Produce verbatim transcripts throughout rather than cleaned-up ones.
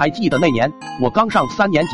还记得那年我刚上三年级，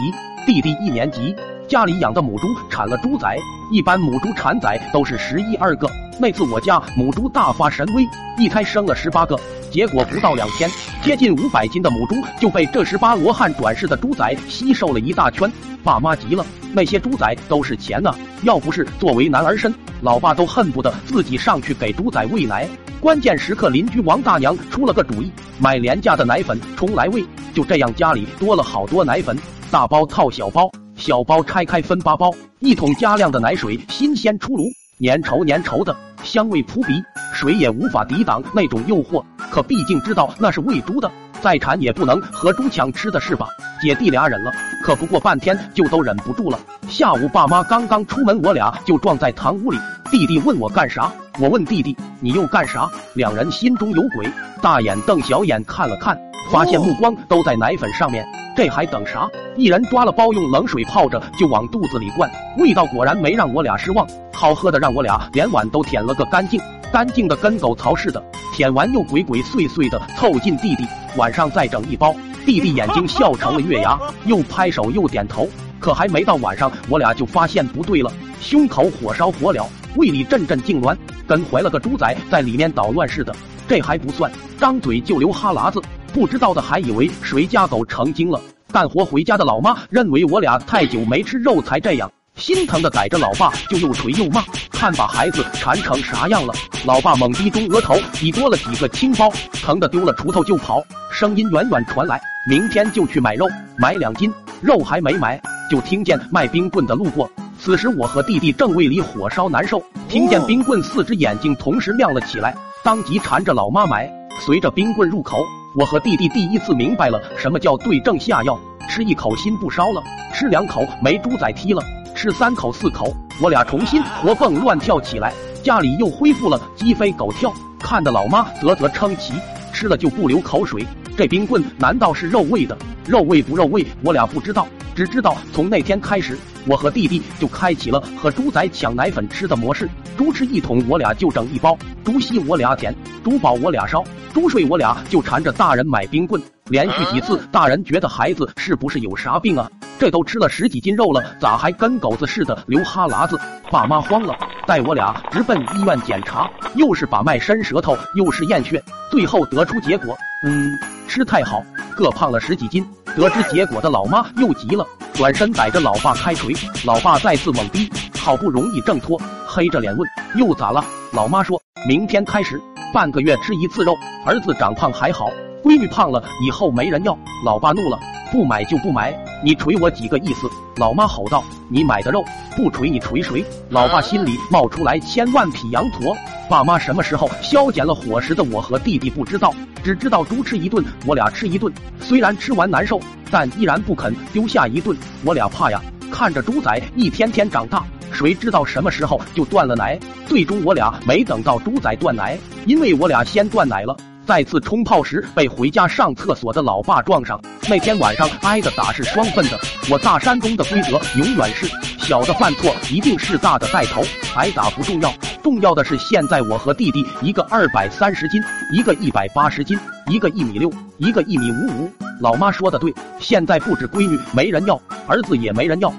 弟弟一年级，家里养的母猪产了猪崽，一般母猪产崽都是十一二个，那次我家母猪大发神威，一胎生了十八个，结果不到两天，接近五百斤的母猪就被这十八罗汉转世的猪崽吸收了一大圈，爸妈急了，那些猪崽都是钱啊，要不是作为男儿身，老爸都恨不得自己上去给猪崽喂奶。关键时刻，邻居王大娘出了个主意，买廉价的奶粉冲来喂，就这样家里多了好多奶粉，大包套小包，小包拆开分八包，一桶加量的奶水新鲜出炉，粘稠粘稠的，香味扑鼻，谁也无法抵挡那种诱惑。可毕竟知道那是喂猪的，再馋也不能和猪抢吃的是吧？姐弟俩忍了，可不过半天就都忍不住了。下午爸妈刚刚出门，我俩就撞在堂屋里，弟弟问我干啥，我问弟弟你又干啥，两人心中有鬼，大眼瞪小眼看了看，发现目光都在奶粉上面，这还等啥，一人抓了包用冷水泡着就往肚子里灌，味道果然没让我俩失望，好喝的让我俩连碗都舔了个干净，干净的跟狗槽似的，舔完又鬼鬼祟祟的凑近弟弟，晚上再整一包，弟弟眼睛笑成了月牙，又拍手又点头。可还没到晚上，我俩就发现不对了，胸口火烧火燎，胃里阵阵痉挛，跟怀了个猪崽在里面捣乱似的。这还不算，张嘴就流哈喇子，不知道的还以为谁家狗成精了。干活回家的老妈认为我俩太久没吃肉才这样，心疼的逮着老爸就又捶又骂，看把孩子馋成啥样了。老爸猛地中额头挤多了几个青包，疼得丢了锄头就跑，声音远远传来，明天就去买肉，买两斤。肉还没买，就听见卖冰棍的路过，此时我和弟弟正胃里火烧难受，听见冰棍四只眼睛同时亮了起来，当即缠着老妈买。随着冰棍入口，我和弟弟第一次明白了什么叫对症下药，吃一口心不烧了，吃两口没猪崽踢了，吃三口四口，我俩重新活蹦乱跳起来，家里又恢复了鸡飞狗跳，看得老妈啧啧称奇，吃了就不流口水。这冰棍难道是肉味的？肉味不肉味我俩不知道，只知道从那天开始，我和弟弟就开启了和猪崽抢奶粉吃的模式，猪吃一桶我俩就整一包，猪稀我俩舔，猪饱我俩烧，猪睡我俩就缠着大人买冰棍。连续几次大人觉得孩子是不是有啥病啊，这都吃了十几斤肉了，咋还跟狗子似的流哈喇子。爸妈慌了，带我俩直奔医院检查，又是把脉伸舌头，又是验血，最后得出结果，嗯，吃太好，各胖了十几斤。得知结果的老妈又急了，转身逮着老爸开锤，老爸再次懵逼，好不容易挣脱，黑着脸问又咋了。老妈说明天开始半个月吃一次肉，儿子长胖还好，闺女胖了以后没人要。老爸怒了，不买就不买，你锤我几个意思。老妈吼道，你买的肉，不锤你锤谁。老爸心里冒出来千万匹羊驼。爸妈什么时候削减了伙食的我和弟弟不知道，只知道猪吃一顿我俩吃一顿，虽然吃完难受，但依然不肯丢下一顿，我俩怕呀，看着猪崽一天天长大，谁知道什么时候就断了奶。最终我俩没等到猪崽断奶，因为我俩先断奶了。再次冲泡时被回家上厕所的老爸撞上，那天晚上挨的打是双份的。我大山中的规则永远是小的犯错一定是大的带头，挨打不重要，重要的是现在我和弟弟一个二百三十斤，一个一百八十斤，一个一米六，一个一米五五。老妈说的对，现在不止闺女没人要，儿子也没人要，